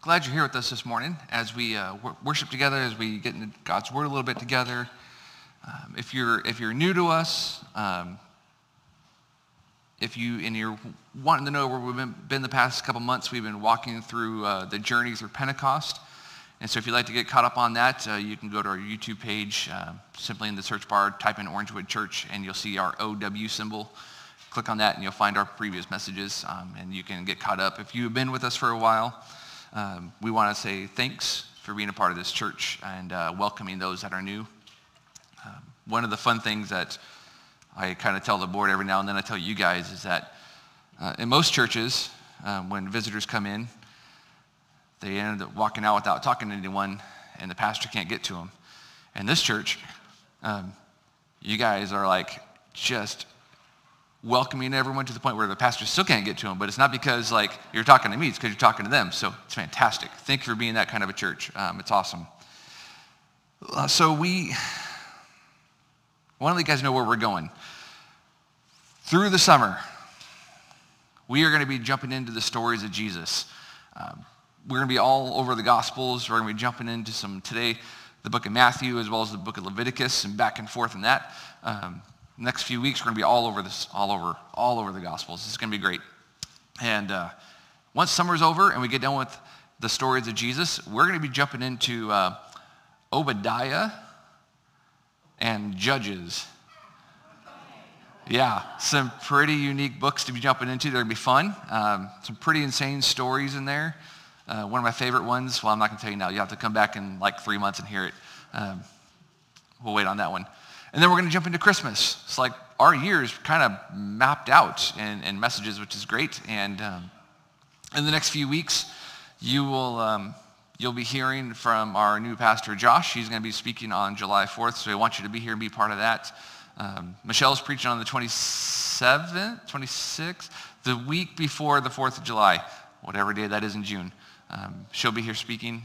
Glad you're here with us this morning as we worship together, as we get into God's Word a little bit together. If you're new to us, if you're wanting to know where we've been the past couple months, we've been walking through the journey through Pentecost. And so if you'd like to get caught up on that, you can go to our YouTube page, simply in the search bar, type in Orangewood Church, and you'll see our OW symbol. Click on that, and you'll find our previous messages, and you can get caught up. If you've been with us for a while, we want to say thanks for being a part of this church and welcoming those that are new. One of the fun things that I kind of tell the board every now and then, I tell you guys, is that in most churches, when visitors come in, they end up walking out without talking to anyone, and the pastor can't get to them. And this church, you guys are like just welcoming everyone to the point where the pastor still can't get to them, but it's not because like you're talking to me, it's because you're talking to them. So it's fantastic. Thank you for being that kind of a church. It's awesome. So we want to let you guys know where we're going. Through the summer, we are going to be jumping into the stories of Jesus. We're going to be all over the Gospels. We're going to be jumping into some today, the book of Matthew, as well as the book of Leviticus, and back and forth in that. Next few weeks, we're going to be all over the Gospels. It's going to be great. And once summer's over and we get done with the stories of Jesus, we're going to be jumping into Obadiah and Judges. Yeah, some pretty unique books to be jumping into. They're going to be fun. Some pretty insane stories in there. One of my favorite ones, well, I'm not going to tell you now. You'll have to come back in like 3 months and hear it. We'll wait on that one. And then we're going to jump into Christmas. It's like our year's kind of mapped out in messages, which is great. And in the next few weeks, you'll be hearing from our new pastor, Josh. He's going to be speaking on July 4th, so I want you to be here and be part of that. Michelle's preaching on the 27th, 26th, the week before the 4th of July, whatever day that is in June. She'll be here speaking.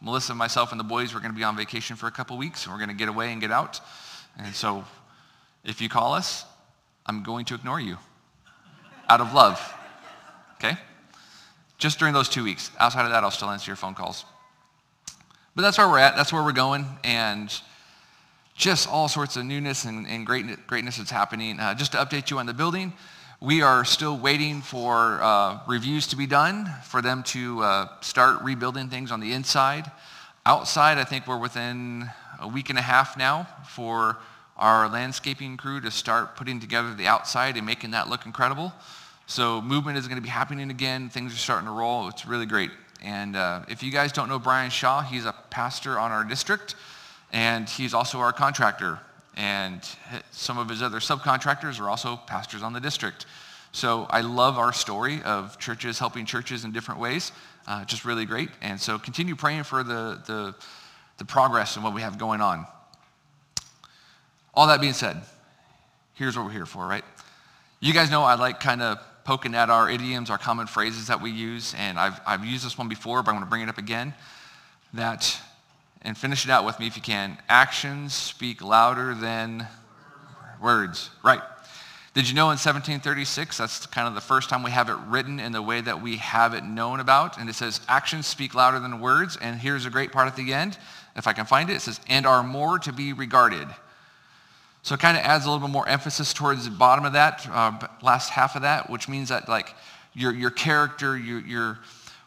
Melissa, myself, and the boys, we're going to be on vacation for a couple weeks, and we're going to get away and get out. And so if you call us, I'm going to ignore you out of love, okay? Just during those 2 weeks. Outside of that, I'll still answer your phone calls. But that's where we're at. That's where we're going. And just all sorts of newness and greatness that's happening. Just to update you on the building, we are still waiting for reviews to be done for them to start rebuilding things on the inside. Outside, I think we're within a week and a half now for our landscaping crew to start putting together the outside and making that look incredible. So movement is going to be happening again. Things are starting to roll. It's really great. And if you guys don't know Brian Shaw, he's a pastor on our district, and he's also our contractor. And some of his other subcontractors are also pastors on the district. So I love our story of churches helping churches in different ways. Just really great. And so continue praying for the progress and what we have going on. All that being said, here's what we're here for, right? You guys know I like kind of poking at our idioms, our common phrases that we use, and I've used this one before, but I'm going to bring it up again. That, and finish it out with me if you can, actions speak louder than words, right? Did you know in 1736, that's kind of the first time we have it written in the way that we have it known about, and it says, actions speak louder than words, and here's a great part at the end, if I can find it, it says, and are more to be regarded. So it kind of adds a little bit more emphasis towards the bottom of that, last half of that, which means that like your character, your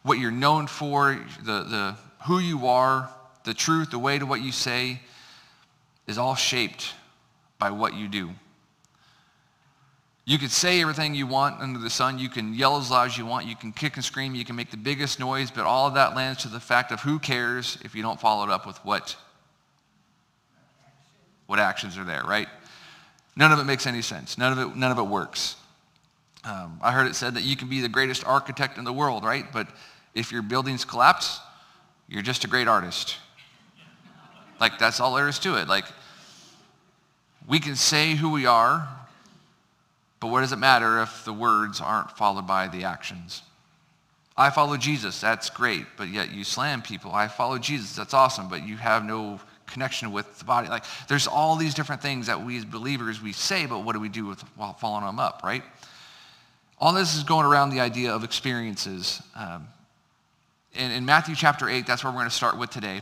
what you're known for, the who you are, the truth, the way to what you say is all shaped by what you do. You could say everything you want under the sun. You can yell as loud as you want. You can kick and scream. You can make the biggest noise, but all of that lands to the fact of who cares if you don't follow it up with what actions are there, right? None of it makes any sense. None of it works. I heard it said that you can be the greatest architect in the world, right? But if your buildings collapse, you're just a great artist. Like, that's all there is to it. Like, we can say who we are, but what does it matter if the words aren't followed by the actions? I follow Jesus, that's great, but yet you slam people. I follow Jesus, that's awesome, but you have no connection with the body. Like, there's all these different things that we as believers, we say, but what do we do with while following them up, right? All this is going around the idea of experiences. in Matthew chapter 8, that's where we're going to start with today.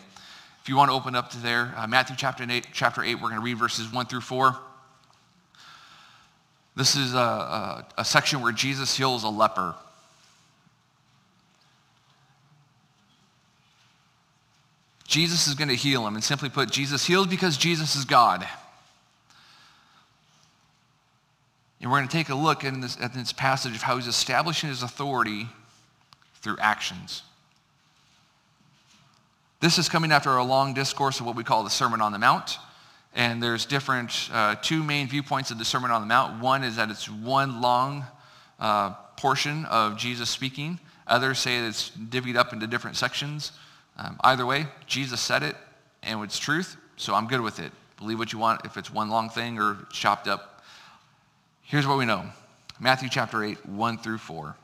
If you want to open up to there, Matthew chapter 8, we're going to read verses 1 through 4. This is a section where Jesus heals a leper. Jesus is going to heal him. And simply put, Jesus heals because Jesus is God. And we're going to take a look at this passage of how he's establishing his authority through actions. This is coming after a long discourse of what we call the Sermon on the Mount. And there's different, two main viewpoints of the Sermon on the Mount. One is that it's one long portion of Jesus speaking. Others say that it's divvied up into different sections. Either way, Jesus said it, and it's truth, so I'm good with it. Believe what you want if it's one long thing or chopped up. Here's what we know. Matthew chapter 8, 1 through 4.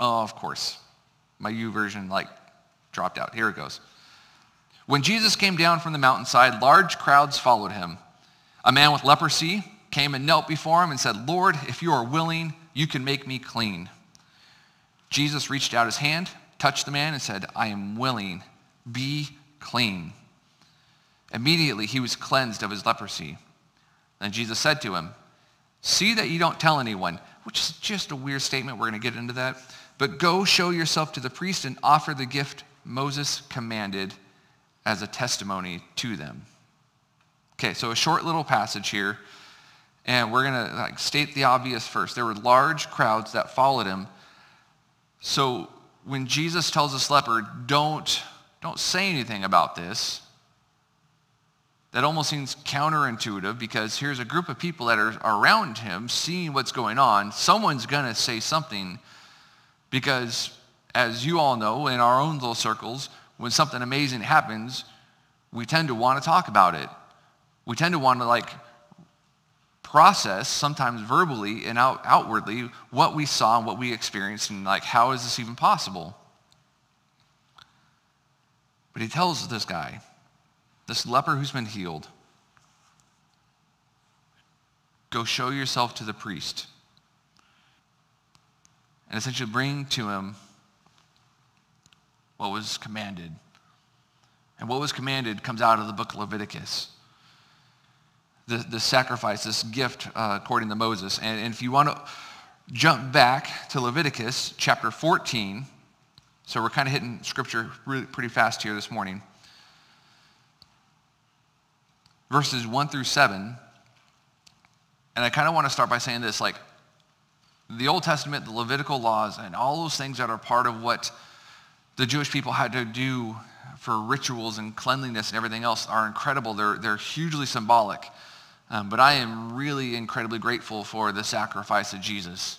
Oh, of course. My U version, dropped out. Here it goes. When Jesus came down from the mountainside, large crowds followed him. A man with leprosy came and knelt before him and said, "Lord, if you are willing, you can make me clean." Jesus reached out his hand, touched the man, and said, "I am willing, be clean." Immediately he was cleansed of his leprosy. Then Jesus said to him, "See that you don't tell anyone," which is just a weird statement. We're going to get into that. "But go show yourself to the priest and offer the gift Moses commanded as a testimony to them." Okay, so a short little passage here, and we're going to state the obvious first. There were large crowds that followed him. So when Jesus tells this leper, don't say anything about this, that almost seems counterintuitive, because here's a group of people that are around him seeing what's going on. Someone's going to say something, because as you all know, in our own little circles, when something amazing happens, we tend to want to talk about it. We tend to want to process, sometimes verbally and outwardly, what we saw and what we experienced, and how is this even possible? But he tells this guy, this leper who's been healed, "Go show yourself to the priest," and essentially bring to him what was commanded. And what was commanded comes out of the book of Leviticus. The sacrifice, this gift according to Moses. And if you want to jump back to Leviticus chapter 14, so we're kind of hitting scripture really pretty fast here this morning. Verses 1 through 7, and I kind of want to start by saying this, the Old Testament, the Levitical laws, and all those things that are part of what the Jewish people had to do for rituals and cleanliness and everything else are incredible. They're hugely symbolic. But I am really incredibly grateful for the sacrifice of Jesus.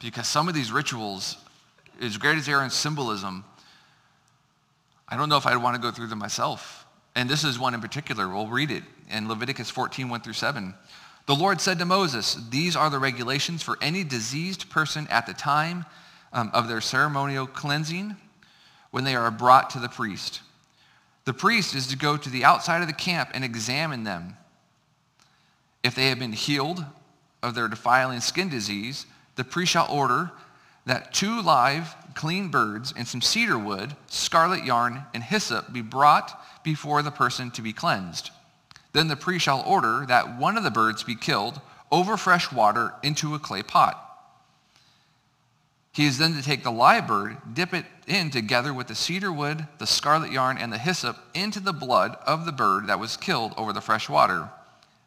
Because some of these rituals, as great as they are in symbolism, I don't know if I'd want to go through them myself. And this is one in particular. We'll read it in Leviticus 14, 1 through 7. "The Lord said to Moses, 'These are the regulations for any diseased person at the time of their ceremonial cleansing when they are brought to the priest. The priest is to go to the outside of the camp and examine them. If they have been healed of their defiling skin disease, the priest shall order that 2 live, clean birds and some cedar wood, scarlet yarn, and hyssop be brought before the person to be cleansed. Then the priest shall order that 1 of the birds be killed over fresh water into a clay pot. He is then to take the live bird, dip it in together with the cedar wood, the scarlet yarn, and the hyssop into the blood of the bird that was killed over the fresh water.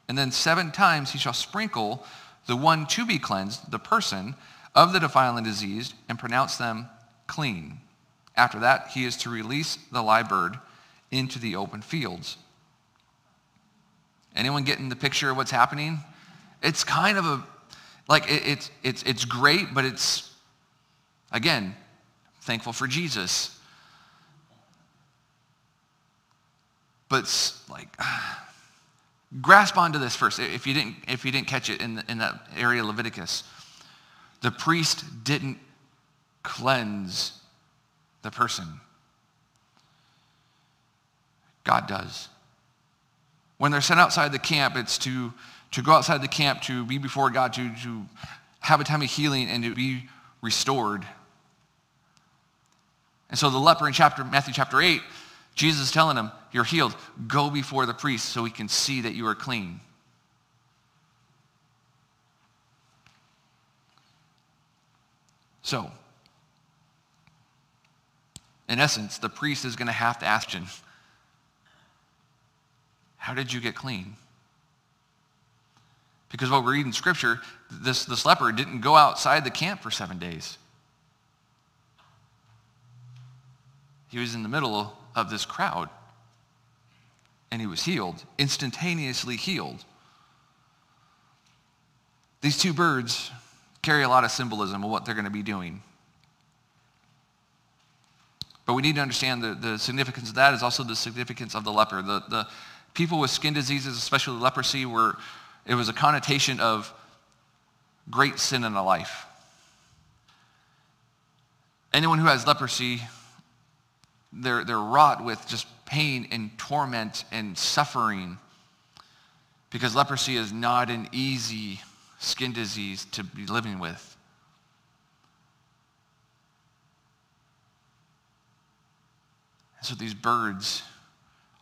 And then 7 times he shall sprinkle the one to be cleansed, the person, of the defiling disease, and pronounce them clean. After that, he is to release the live bird into the open fields." Anyone getting the picture of what's happening? It's kind of it's great, but it's, again, thankful for Jesus. But grasp onto this first. If you didn't catch it in that area of Leviticus, the priest didn't cleanse the person. God does. When they're sent outside the camp, it's to go outside the camp to be before God, to have a time of healing and to be restored. And so the leper in Matthew chapter 8, Jesus is telling him, you're healed. Go before the priest so he can see that you are clean. So, in essence, the priest is going to have to ask him, how did you get clean? Because what we read in Scripture, this leper didn't go outside the camp for 7 days. He was in the middle of this crowd, and he was healed, instantaneously healed. These two birds carry a lot of symbolism of what they're going to be doing. But we need to understand the significance of that is also the significance of the leper. The people with skin diseases, especially leprosy, it was a connotation of great sin in a life. Anyone who has leprosy, they're wrought with just pain and torment and suffering, because leprosy is not an easy skin disease to be living with. And so these birds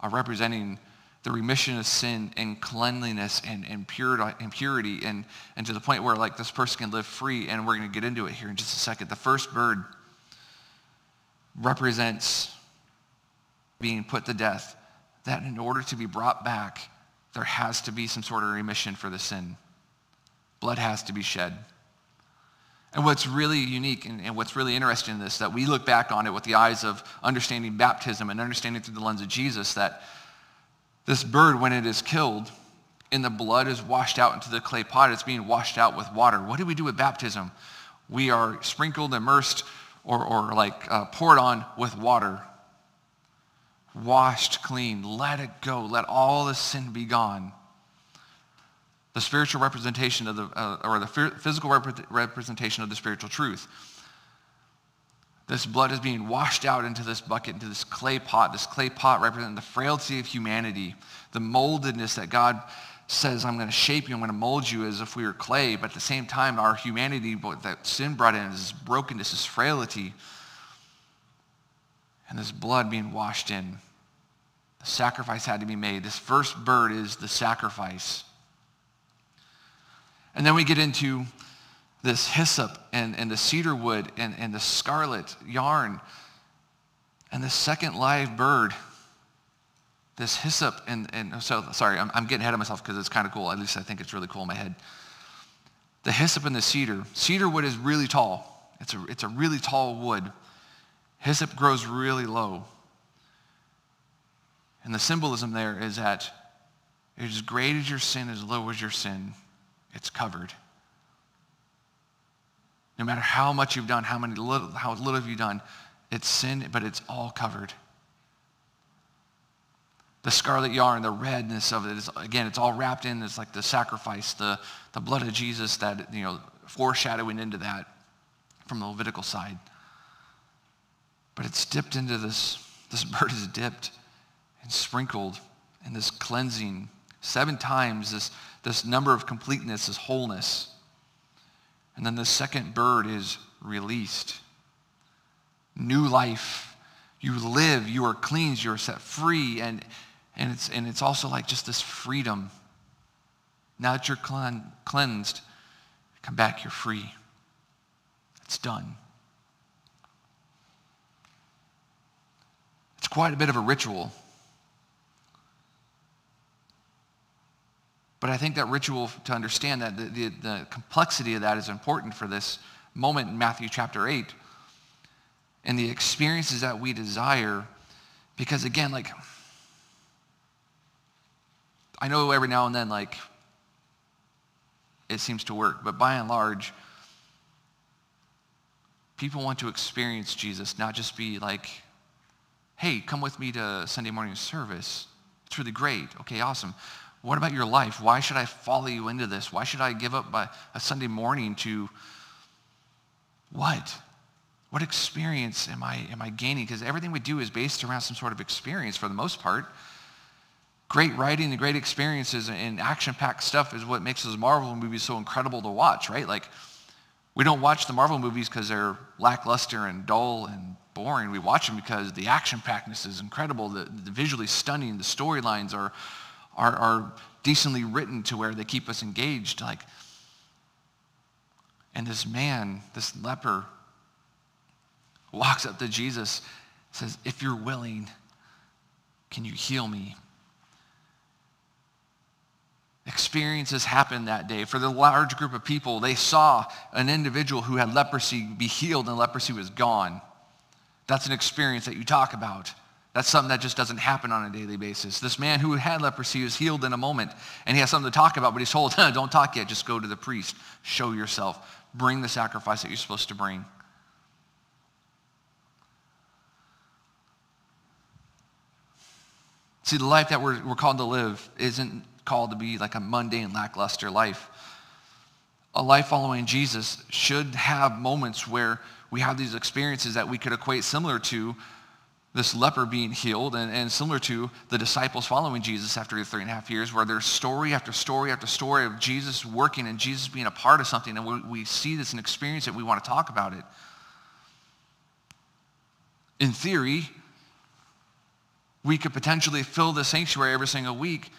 are representing the remission of sin and cleanliness and impurity and to the point where like this person can live free, and we're going to get into it here in just a second. The first bird represents being put to death, that in order to be brought back, there has to be some sort of remission for the sin. Blood has to be shed. And what's really unique and what's really interesting in this, that we look back on it with the eyes of understanding baptism and understanding through the lens of Jesus, that this bird, when it is killed, and the blood is washed out into the clay pot, it's being washed out with water. What do we do with baptism? We are sprinkled, immersed, or poured on with water. Washed clean. Let it go. Let all the sin be gone. The spiritual representation of the physical representation of the spiritual truth. This blood is being washed out into this bucket, into this clay pot. This clay pot representing the frailty of humanity, the moldedness that God says, I'm going to shape you, I'm going to mold you as if we were clay, but at the same time, our humanity, that sin brought in, this brokenness, this frailty, and this blood being washed in. The sacrifice had to be made. This first bird is the sacrifice. And then we get into this hyssop and the cedar wood and the scarlet yarn and the second live bird, this hyssop I'm getting ahead of myself because it's kind of cool. At least I think it's really cool in my head. The hyssop and the cedar. Cedar wood is really tall. It's a really tall wood. Hyssop grows really low. And the symbolism there is that as great as your sin, as low as your sin, it's covered. No matter how much you've done, how little have you done, it's sin, but it's all covered. The scarlet yarn, the redness of it is, again, it's all wrapped in. It's like the sacrifice, the blood of Jesus that, foreshadowing into that from the Levitical side. But it's dipped into this bird is dipped and sprinkled in this cleansing. 7 times this number of completeness, this wholeness. And then the second bird is released. New life. You live, you are cleansed, you are set free, and it's also like just this freedom. Now that you're cleansed, come back, you're free. It's done. It's quite a bit of a ritual. But I think that ritual, to understand that the complexity of that is important for this moment in Matthew chapter 8 and the experiences that we desire, because again, like, I know every now and then, like, it seems to work, but by and large, people want to experience Jesus, not just be like, hey, come with me to Sunday morning service. It's really great. Okay, awesome. What about your life? Why should I follow you into this? Why should I give up by a Sunday morning to what? What experience am I gaining? Because everything we do is based around some sort of experience for the most part. Great writing and great experiences and action-packed stuff is what makes those Marvel movies so incredible to watch, right? Like, We don't watch the Marvel movies because they're lackluster and dull and boring. We watch them because the action-packedness is incredible, the visually stunning, the storylines are decently written to where they keep us engaged. And this man, this leper, walks up to Jesus, says, "If you're willing, can you heal me?" Experiences happened that day. For the large group of people, they saw an individual who had leprosy be healed and leprosy was gone. That's an experience that you talk about. That's something that just doesn't happen on a daily basis. This man who had leprosy was healed in a moment, and he has something to talk about, but he's told, "Don't talk yet, just go to the priest, show yourself, bring the sacrifice that you're supposed to bring." See, the life that we're called to live isn't called to be like a mundane, lackluster life. A life following Jesus should have moments where we have these experiences that we could equate similar to this leper being healed and similar to the disciples following Jesus after the 3.5 years, where there's story after story after story of Jesus working and Jesus being a part of something, and we see this and experience it. We want to talk about it. In theory, we could potentially fill the sanctuary every single week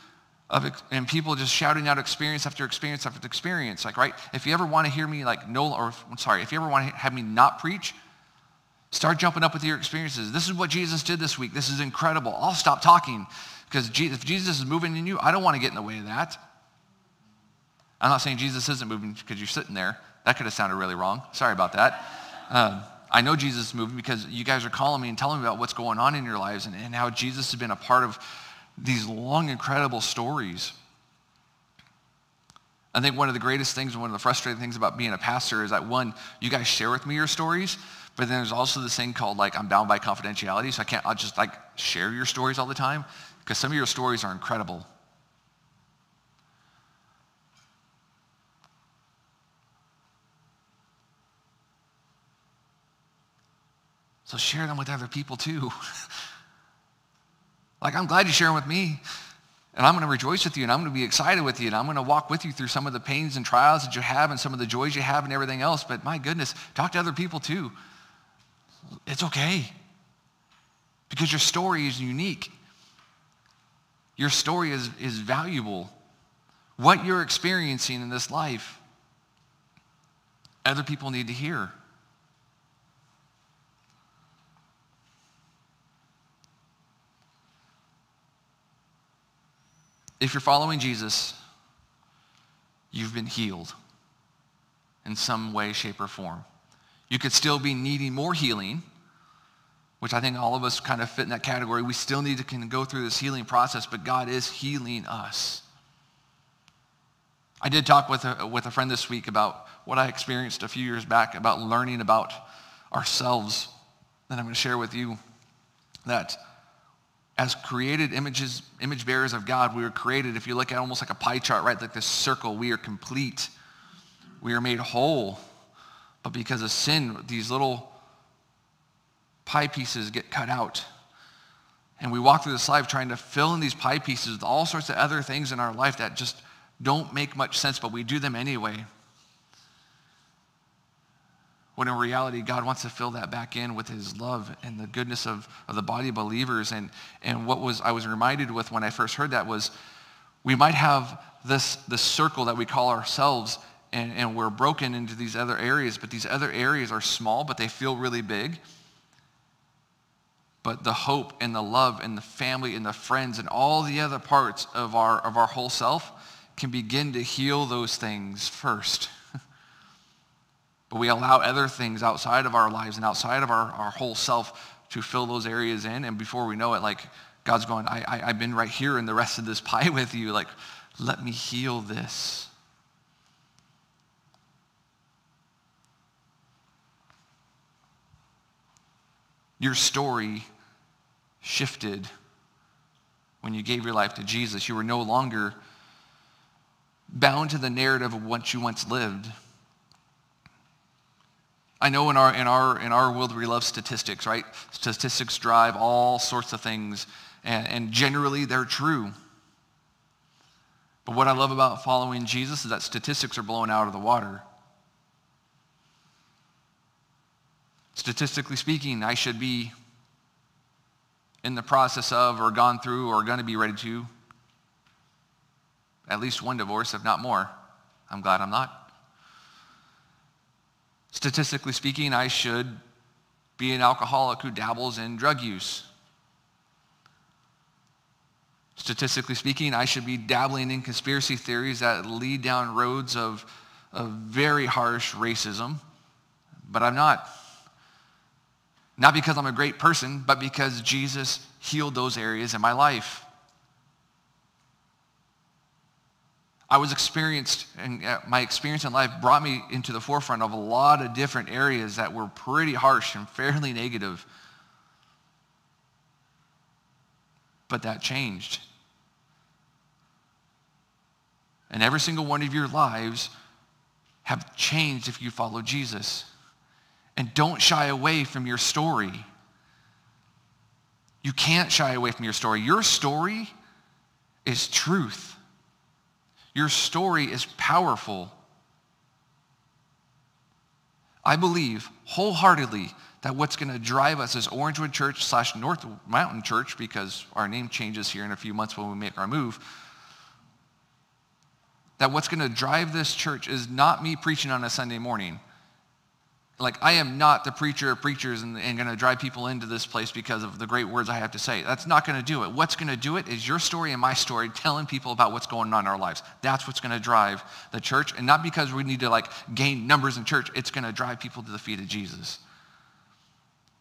and people just shouting out experience after experience after experience. If you ever want to hear me if you ever want to have me not preach, start jumping up with your experiences. This is what Jesus did this week. This is incredible. I'll stop talking because if Jesus is moving in you, I don't want to get in the way of that. I'm not saying Jesus isn't moving because you're sitting there. That could have sounded really wrong. Sorry about that. I know Jesus is moving because you guys are calling me and telling me about what's going on in your lives and how Jesus has been a part of these long, incredible stories. I think one of the greatest things and one of the frustrating things about being a pastor is that, one, you guys share with me your stories, but then there's also this thing called I'm bound by confidentiality, so I'll just share your stories all the time because some of your stories are incredible. So share them with other people too. I'm glad you share them with me, and I'm going to rejoice with you, and I'm going to be excited with you, and I'm going to walk with you through some of the pains and trials that you have and some of the joys you have and everything else, but my goodness, talk to other people too. It's okay, because your story is unique. Your story is valuable. What you're experiencing in this life, other people need to hear. If you're following Jesus, you've been healed in some way, shape, or form. You could still be needing more healing, which I think all of us kind of fit in that category. We still need to go through this healing process, but God is healing us. I did talk with a friend this week about what I experienced a few years back about learning about ourselves, and I'm going to share with you that as created image bearers of God, we were created, if you look at almost like a pie chart, right? Like this circle, we are complete. We are made whole. But because of sin, these little pie pieces get cut out. And we walk through this life trying to fill in these pie pieces with all sorts of other things in our life that just don't make much sense, but we do them anyway. When in reality, God wants to fill that back in with his love and the goodness of the body of believers. And what I was reminded with when I first heard that was we might have this circle that we call ourselves, and we're broken into these other areas, but these other areas are small, but they feel really big. But the hope and the love and the family and the friends and all the other parts of our whole self can begin to heal those things first. But we allow other things outside of our lives and outside of our whole self to fill those areas in. And before we know it, God's going, I've been right here in the rest of this pie with you. Let me heal this. Your story shifted when you gave your life to Jesus. You were no longer bound to the narrative of what you once lived. I know in our world we love statistics, right? Statistics drive all sorts of things, and generally they're true. But what I love about following Jesus is that statistics are blown out of the water. Statistically speaking, I should be in the process of or gone through or going to be ready to at least one divorce, if not more. I'm glad I'm not. Statistically speaking, I should be an alcoholic who dabbles in drug use. Statistically speaking, I should be dabbling in conspiracy theories that lead down roads of very harsh racism, but I'm not. Not because I'm a great person, but because Jesus healed those areas in my life. I was experienced, and my experience in life brought me into the forefront of a lot of different areas that were pretty harsh and fairly negative. But that changed. And every single one of your lives have changed if you follow Jesus. And don't shy away from your story. You can't shy away from your story. Your story is truth. Your story is powerful. I believe wholeheartedly that what's going to drive us as Orangewood Church / North Mountain Church, because our name changes here in a few months when we make our move, that what's going to drive this church is not me preaching on a Sunday morning. Like, I am not the preacher of preachers and going to drive people into this place because of the great words I have to say. That's not going to do it. What's going to do it is your story and my story telling people about what's going on in our lives. That's what's going to drive the church. And not because we need to, gain numbers in church. It's going to drive people to the feet of Jesus.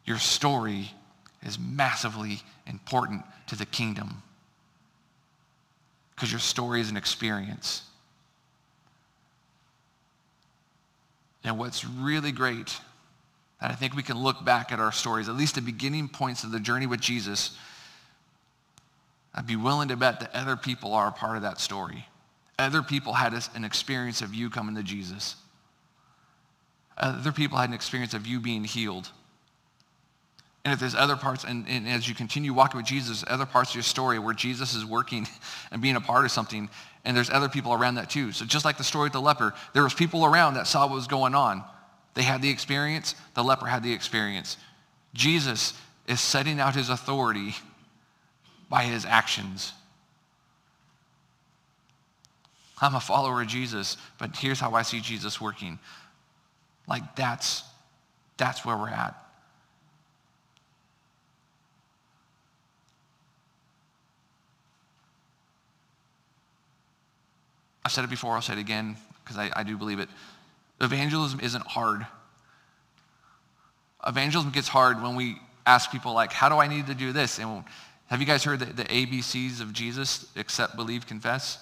Your story is massively important to the kingdom because your story is an experience. And what's really great, and I think we can look back at our stories, at least the beginning points of the journey with Jesus, I'd be willing to bet that other people are a part of that story. Other people had an experience of you coming to Jesus. Other people had an experience of you being healed. And if there's other parts, and as you continue walking with Jesus, other parts of your story where Jesus is working and being a part of something, and there's other people around that too. So just like the story with the leper, there was people around that saw what was going on. They had the experience. The leper had the experience. Jesus is setting out his authority by his actions. I'm a follower of Jesus, but here's how I see Jesus working. That's where we're at. I've said it before, I'll say it again, because I do believe it. Evangelism isn't hard. Evangelism gets hard when we ask people, how do I need to do this? And have you guys heard the ABCs of Jesus? Accept, believe, confess.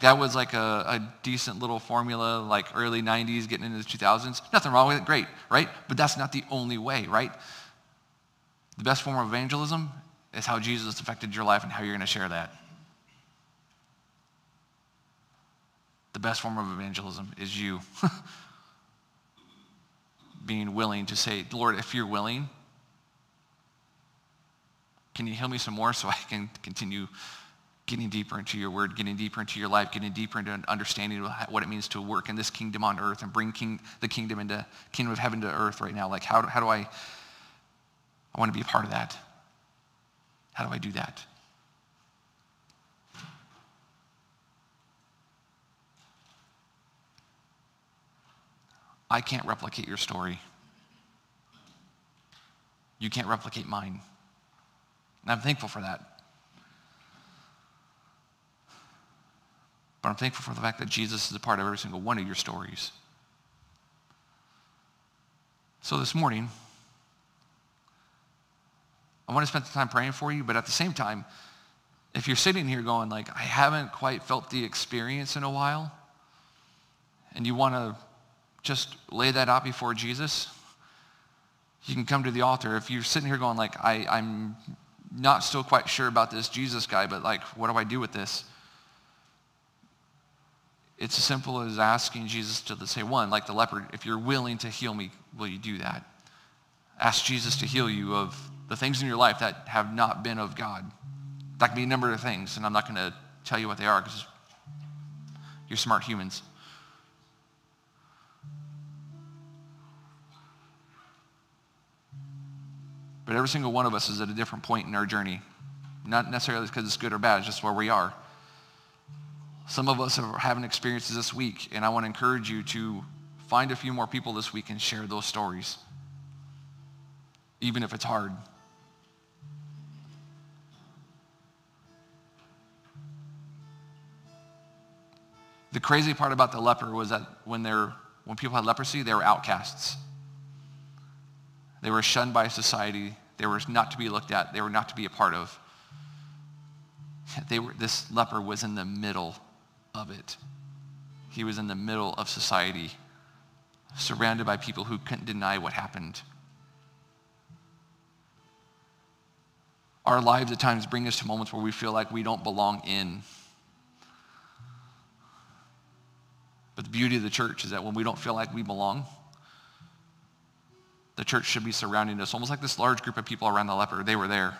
That was a decent little formula, early 90s, getting into the 2000s. Nothing wrong with it, great, right? But that's not the only way, right? The best form of evangelism is how Jesus affected your life and how you're going to share that. The best form of evangelism is you being willing to say, Lord, if you're willing, can you heal me some more so I can continue getting deeper into your word, getting deeper into your life, getting deeper into an understanding of what it means to work in this kingdom on earth and bring the kingdom of heaven to earth right now. How do I want to be a part of that? How do I do that? I can't replicate your story. You can't replicate mine. And I'm thankful for that. But I'm thankful for the fact that Jesus is a part of every single one of your stories. So this morning, I want to spend some time praying for you, but at the same time, if you're sitting here going, I haven't quite felt the experience in a while, and you want to just lay that out before Jesus, you can come to the altar. If you're sitting here going, I'm not still quite sure about this Jesus guy, but what do I do with this? It's as simple as asking Jesus to say, one, like the leper, if you're willing to heal me, will you do that? Ask Jesus to heal you of the things in your life that have not been of God. That can be a number of things, and I'm not going to tell you what they are because you're smart humans. But every single one of us is at a different point in our journey. Not necessarily because it's good or bad, it's just where we are. Some of us are having experiences this week, and I want to encourage you to find a few more people this week and share those stories, even if it's hard. The crazy part about the leper was that when people had leprosy, they were outcasts. They were shunned by society. They were not to be looked at. They were not to be a part of. This leper was in the middle of it. He was in the middle of society, surrounded by people who couldn't deny what happened. Our lives at times bring us to moments where we feel like we don't belong in. But the beauty of the church is that when we don't feel like we belong, the church should be surrounding us, almost like this large group of people around the leper. They were there.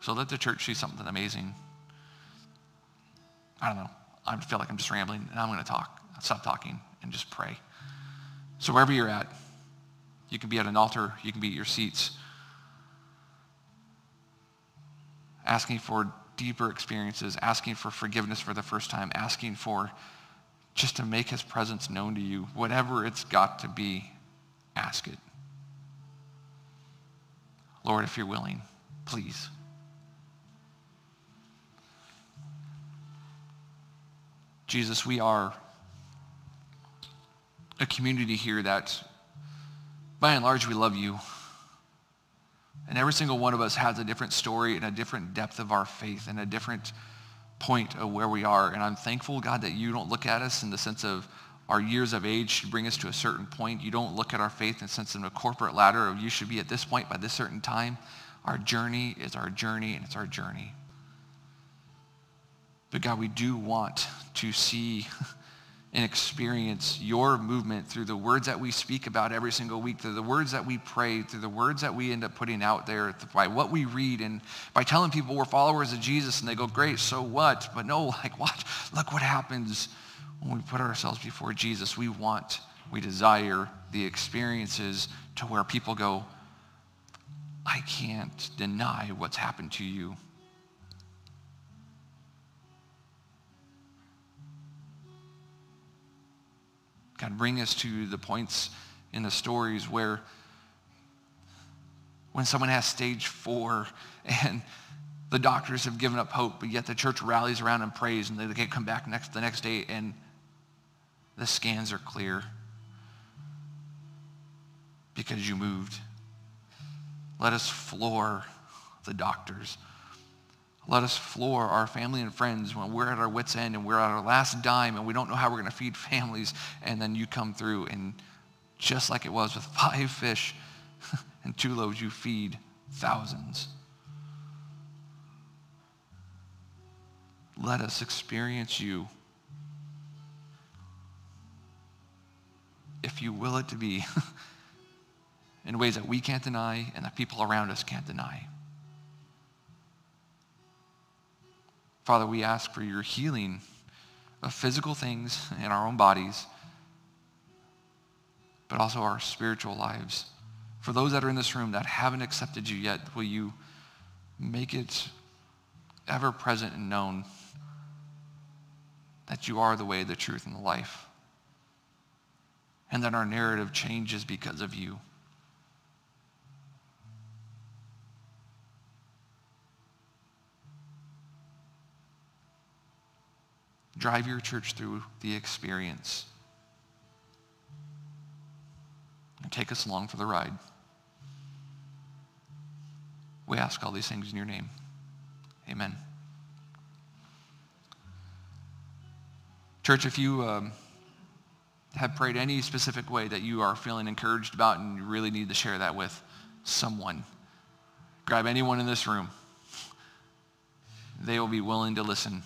So let the church see something amazing. I don't know. I feel like I'm just rambling, and I'm going to stop talking and just pray. So wherever you're at, you can be at an altar. You can be at your seats, asking for deeper experiences, asking for forgiveness for the first time, asking for just to make his presence known to you. Whatever it's got to be, ask it. Lord, if you're willing, please. Jesus, we are a community here that, by and large, we love you. And every single one of us has a different story and a different depth of our faith and a different point of where we are. And I'm thankful, God, that you don't look at us in the sense of our years of age should bring us to a certain point. You don't look at our faith in the sense of a corporate ladder of you should be at this point by this certain time. Our journey is our journey, and it's our journey. But God, we do want to see and experience your movement through the words that we speak about every single week, through the words that we pray, through the words that we end up putting out there, by what we read, and by telling people we're followers of Jesus, and they go, great, so what? But no, like what? Look what happens when we put ourselves before Jesus. We desire the experiences to where people go, I can't deny what's happened to you. God, bring us to the points in the stories where when someone has stage 4 and the doctors have given up hope, but yet the church rallies around and prays, and they come back the next day and the scans are clear because you moved. Let us floor the doctors. Let us floor our family and friends when we're at our wits' end and we're at our last dime and we don't know how we're going to feed families, and then you come through, and just like it was with 5 fish and 2 loaves, you feed thousands. Let us experience you. If you will it to be in ways that we can't deny and that people around us can't deny. Father, we ask for your healing of physical things in our own bodies, but also our spiritual lives. For those that are in this room that haven't accepted you yet, will you make it ever present and known that you are the way, the truth, and the life, and that our narrative changes because of you. Drive your church through the experience and take us along for the ride. We ask all these things in your name. Amen. Church, if you have prayed any specific way that you are feeling encouraged about and you really need to share that with someone, grab anyone in this room. They will be willing to listen.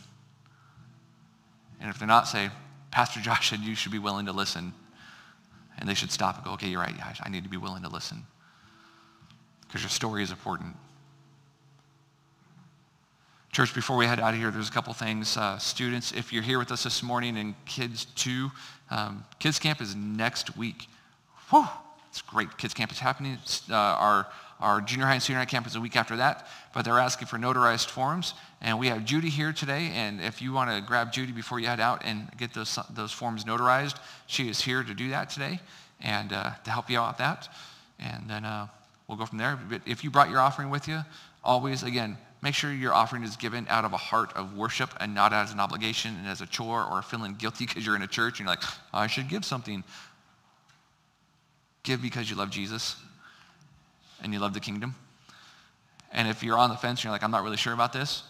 And if they're not, say, Pastor Josh said you should be willing to listen. And they should stop and go, okay, you're right, Josh, I need to be willing to listen. Because your story is important. Church, before we head out of here, there's a couple things. Students, if you're here with us this morning, and kids too, kids camp is next week. Whew, it's It's great. Kids Camp is happening. Our junior high and senior high camp is a week after that, but they're asking for notarized forms. And we have Judy here today, and if you want to grab Judy before you head out and get those forms notarized, she is here to do that today and to help you out with that. And then we'll go from there. But if you brought your offering with you, always, again, make sure your offering is given out of a heart of worship and not as an obligation and as a chore or feeling guilty because you're in a church and you're like, I should give something. Give because you love Jesus and you love the kingdom. And if you're on the fence and you're like, I'm not really sure about this,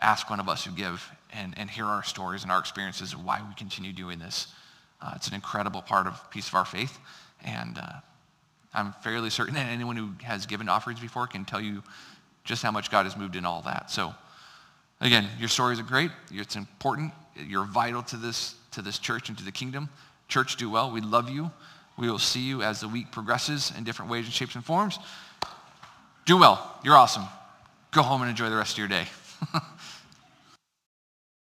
ask one of us who give and hear our stories and our experiences of why we continue doing this. It's an incredible piece of our faith. And I'm fairly certain that anyone who has given offerings before can tell you just how much God has moved in all that. So again, your stories are great. It's important. You're vital to this church and to the kingdom. Church, do well. We love you. We will see you as the week progresses in different ways and shapes and forms. Do well. You're awesome. Go home and enjoy the rest of your day.